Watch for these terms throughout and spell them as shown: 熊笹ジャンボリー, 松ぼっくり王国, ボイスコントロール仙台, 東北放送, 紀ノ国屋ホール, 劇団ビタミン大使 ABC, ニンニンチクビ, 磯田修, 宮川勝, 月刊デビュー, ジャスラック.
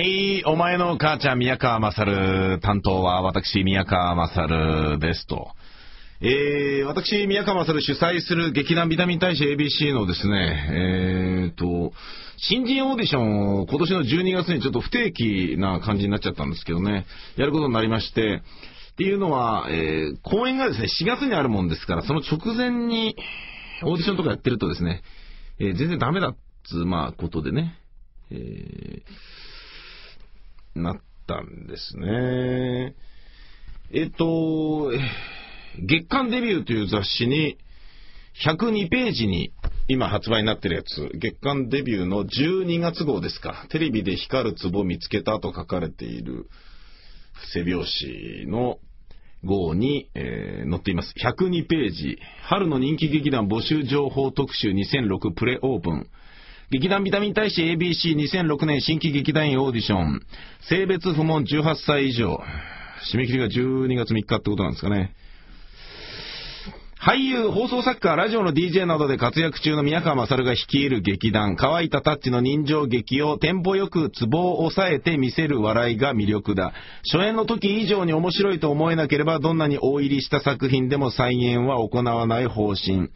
はい、お前の母ちゃん宮川勝、担当は私宮川勝ですと。私宮川勝主催する劇団ビタミン大使 ABC のですね、新人オーディションを今年の12月にちょっと不定期な感じになっちゃったんですけどね、やることになりまして、っていうのは、公演がですね、4月にあるもんですから、その直前にオーディションとかやってるとですね、全然ダメだっつう、まあ、ことでね、なったんですね。月刊デビューという雑誌に102ページに今発売になってるやつ、月刊デビューの12月号ですか、テレビで光る壺見つけたと書かれている伏せ表紙の号に、載っています。102ページ、春の人気劇団募集情報特集2006プレオープン、劇団ビタミン大使 ABC2006 年新規劇団員オーディション、性別不問18歳以上、締め切りが12月3日ってことなんですかね。俳優、放送作家、ラジオの DJ などで活躍中の宮川勝が率いる劇団、乾いたタッチの人情劇をテンポよくツボを抑えて見せる笑いが魅力だ。初演の時以上に面白いと思えなければどんなに大入りした作品でも再演は行わない方針。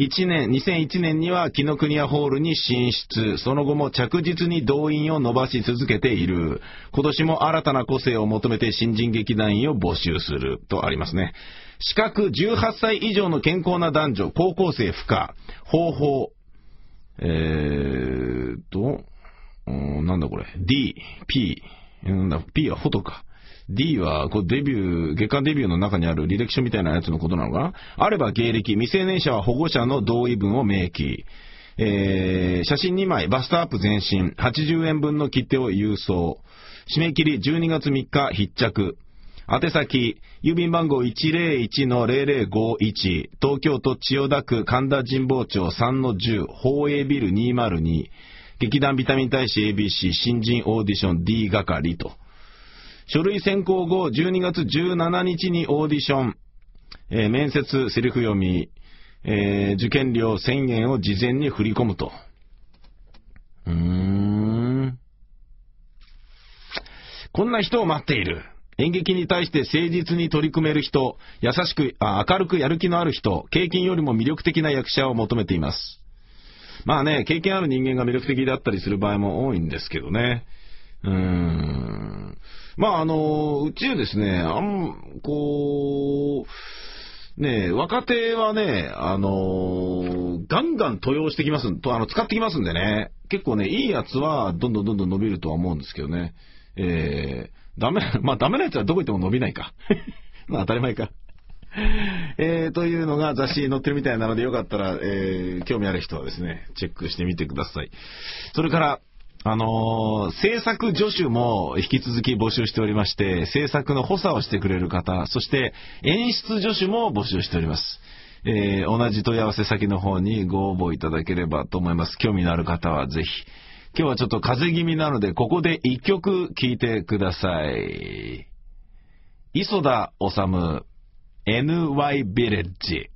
2001年には紀ノ国屋ホールに進出、その後も着実に動員を伸ばし続けている。今年も新たな個性を求めて新人劇団員を募集するとありますね。資格18歳以上の健康な男女、高校生不可、方法、なんだこれ、D、P、なんだ、P はフォトか。D はこうデビュー、月間デビューの中にある履歴書みたいなやつのことなのかな。あれば芸歴、未成年者は保護者の同意文を明記、写真2枚、バストアップ全身、80円分の切手を郵送、締め切り12月3日必着、宛先郵便番号 101-0051、東京都千代田区神田神保町 3-10 宝永ビル202、劇団ビタミン大使 ABC 新人オーディション D 係と。書類選考後、12月17日にオーディション、面接、セリフ読み、受験料1000円を事前に振り込むと。こんな人を待っている。演劇に対して誠実に取り組める人、優しく、明るくやる気のある人、経験よりも魅力的な役者を求めています。まあね、経験ある人間が魅力的だったりする場合も多いんですけどね。まあうちですね、若手はね、ガンガン登用してきます、使ってきますんでね、結構ね、いいやつはどんどん伸びるとは思うんですけどね。ダメなやつはどこ行っても伸びないか。まあ当たり前か。というのが雑誌に載ってるみたいなので、よかったら、興味ある人はですね、チェックしてみてください。それから、制作助手も引き続き募集しておりまして、制作の補佐をしてくれる方、そして演出助手も募集しております。同じ問い合わせ先の方にご応募いただければと思います。興味のある方はぜひ。今日はちょっと風邪気味なので、ここで一曲聴いてください。磯田修、NY ビレッジ。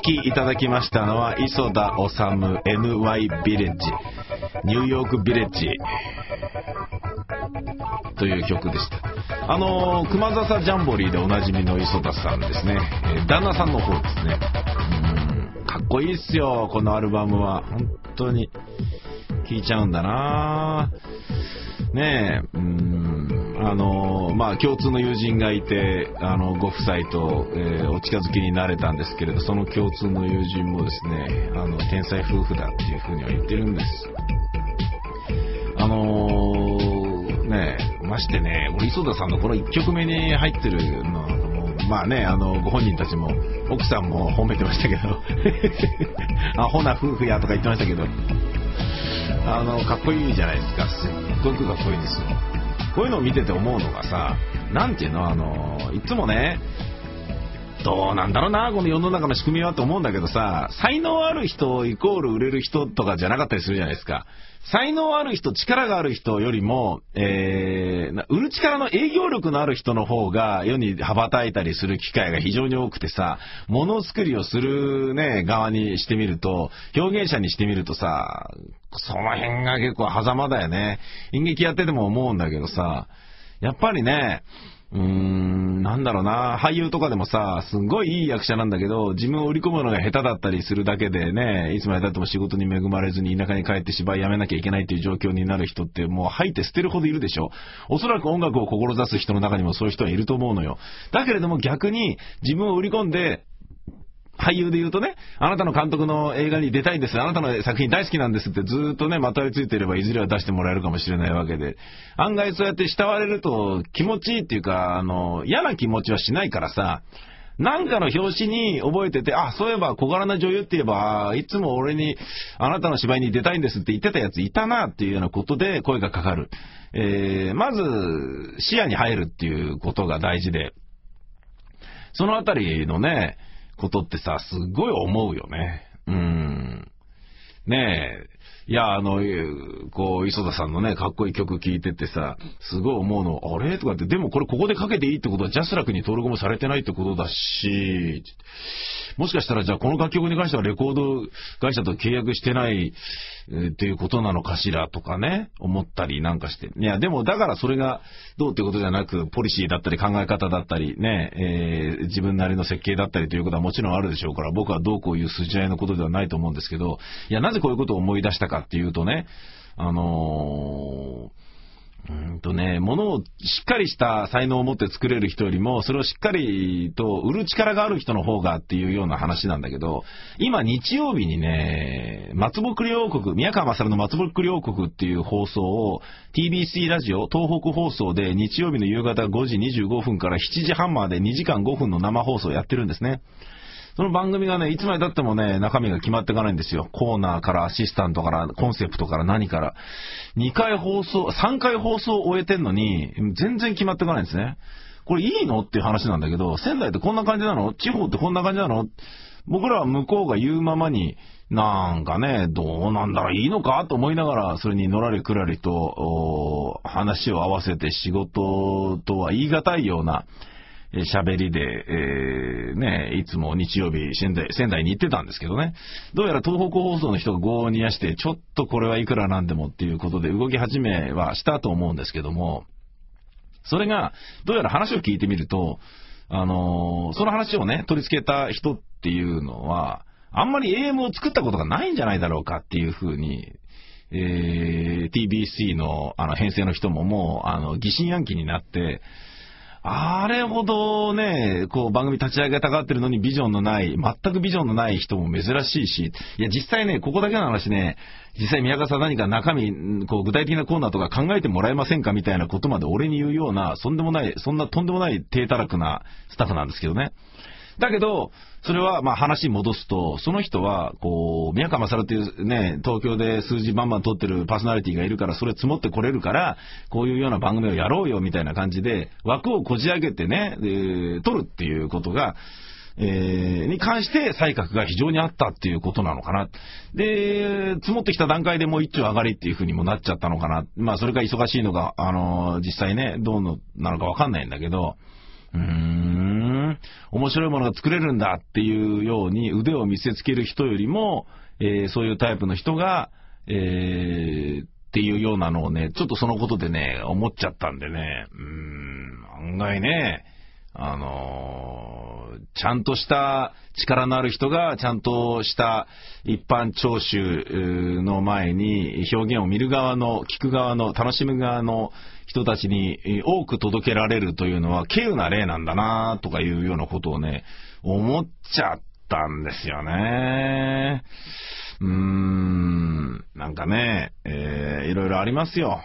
聴きいただきましたのは磯田修 NY ビレッジニューヨークビレッジという曲でした。熊笹ジャンボリーでおなじみの磯田さんですね、旦那さんの方ですね。かっこいいっすよ、このアルバムは。本当に聴いちゃうんだなねえ。まあ、共通の友人がいて、ご夫妻と、お近づきになれたんですけれど、その共通の友人もですね、天才夫婦だっていうふうには言ってるんです。ねえ、ましてね、俺磯田さんのこの1曲目に入ってるのはまあね、ご本人たちも奥さんも褒めてましたけどアホな夫婦やとか言ってましたけど、かっこいいじゃないですか。すっごくかっこいいですよ。こういうのを見てて思うのがさ、なんていうの、いつもね、どうなんだろうな、この世の中の仕組みはと思うんだけどさ、才能ある人イコール売れる人とかじゃなかったりするじゃないですか。才能ある人、力がある人よりも、売る力の営業力のある人の方が世に羽ばたいたりする機会が非常に多くてさ、ものづくりをするね、側にしてみると、表現者にしてみるとさ、その辺が結構狭間だよね。演劇やってても思うんだけどさ、やっぱりね、なんだろうな、俳優とかでもさ、すごいいい役者なんだけど、自分を売り込むのが下手だったりするだけでね、いつまでたっても仕事に恵まれずに田舎に帰って芝居やめなきゃいけないっていう状況になる人って、もう吐いて捨てるほどいるでしょ。おそらく音楽を志す人の中にもそういう人はいると思うのよ。だけれども逆に自分を売り込んで、俳優で言うとね、あなたの監督の映画に出たいんです、あなたの作品大好きなんですってずっとね、まとわりついていれば、いずれは出してもらえるかもしれないわけで、案外そうやって慕われると気持ちいいっていうか、嫌な気持ちはしないからさ、なんかの表紙に覚えてて、あ、そういえば小柄な女優って言えば、いつも俺にあなたの芝居に出たいんですって言ってたやついたなっていうようなことで声がかかる。まず視野に入るっていうことが大事で、そのあたりのね、ことってさ、すごい思うよね。ねえ、いや、こう磯田さんのね、かっこいい曲聴いててさ、すごい思うの、あれとかって、でもこれここでかけていいってことはジャスラックに登録もされてないってことだし、もしかしたらじゃあこの楽曲に関してはレコード会社と契約してないっていうことなのかしらとかね、思ったりなんかして、いやでもだからそれがどうってことじゃなく、ポリシーだったり考え方だったりね、自分なりの設計だったりということはもちろんあるでしょうから、僕はどうこういう筋合いのことではないと思うんですけど、いや、なぜこういうことを思い出したかっていうとね、ものをしっかりした才能を持って作れる人よりも、それをしっかりと売る力がある人の方がっていうような話なんだけど、今日曜日にね、松ぼっくり王国、宮川まさるの松ぼっくり王国っていう放送を TBC ラジオ、東北放送で日曜日の夕方5時25分から7時半まで2時間5分の生放送やってるんですね。その番組がね、いつまで経ってもね、中身が決まっていかないんですよ。コーナーからアシスタントからコンセプトから何から、2回放送、3回放送を終えてんのに、全然決まっていかないんですね。これいいのっていう話なんだけど、仙台ってこんな感じなの？地方ってこんな感じなの？僕らは向こうが言うままに、なんかね、どうなんだろう、いいのかと思いながら、それにのらりくらりと話を合わせて、仕事とは言い難いような喋りで、ね、いつも日曜日仙台に行ってたんですけどね、どうやら東北放送の人が業を煮やして、ちょっとこれはいくらなんでもっていうことで動き始めはしたと思うんですけども、それがどうやら話を聞いてみると、その話をね、取り付けた人っていうのはあんまり AM を作ったことがないんじゃないだろうかっていうふうに、TBC の編成の人ももう疑心暗鬼になって、あれほどね、こう番組立ち上げたがってるのにビジョンのない、全くビジョンのない人も珍しいし、いや実際ね、ここだけの話ね、実際宮川さん何か中身、こう具体的なコーナーとか考えてもらえませんかみたいなことまで俺に言うような、そんなとんでもない低たらくなスタッフなんですけどね。だけど、それはまあ話戻すと、その人はこう宮川勝っていうね、東京で数字バンバン取ってるパーソナリティがいるから、それ積もってこれるから、こういうような番組をやろうよみたいな感じで枠をこじ上げてね、取るっていうことが、に関して才覚が非常にあったっていうことなのかな。で、積もってきた段階でもう一丁上がりっていう風にもなっちゃったのかな。まあそれが忙しいのが実際ね、どうのなのかわかんないんだけど、面白いものが作れるんだっていうように腕を見せつける人よりも、そういうタイプの人が、っていうようなのをね、ちょっとそのことでね、思っちゃったんでね、案外ね、ちゃんとした力のある人がちゃんとした一般聴衆の前に表現を見る側の、聞く側の、楽しむ側の人たちに多く届けられるというのは稀有な例なんだなとかいうようなことをね、思っちゃったんですよね。なんかね、いろいろありますよ。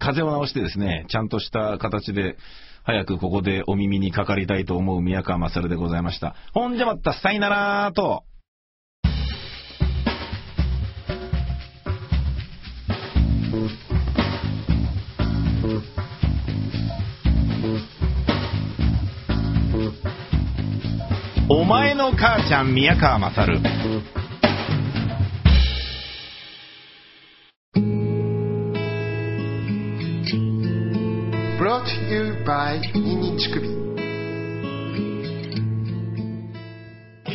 風を直してですね、ちゃんとした形で早くここでお耳にかかりたいと思う宮川勝でございました。ほんじゃまたさいならーと。お前の母ちゃん宮川勝。Brought to you by ニンニンチクビ。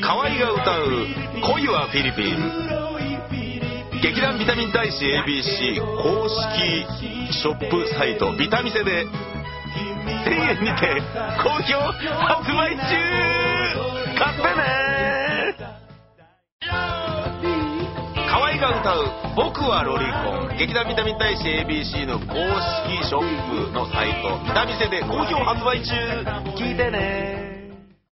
河合が歌う恋はフィリピン。劇団ビタミン大使 ABC 公式ショップサイトビタミセで1000円にて好評発売中。買ってね。河合が歌う僕はロリコン。劇団ビタミン大使 ABC の公式ショップのサイトビタミセで好評発売中。聞いてね。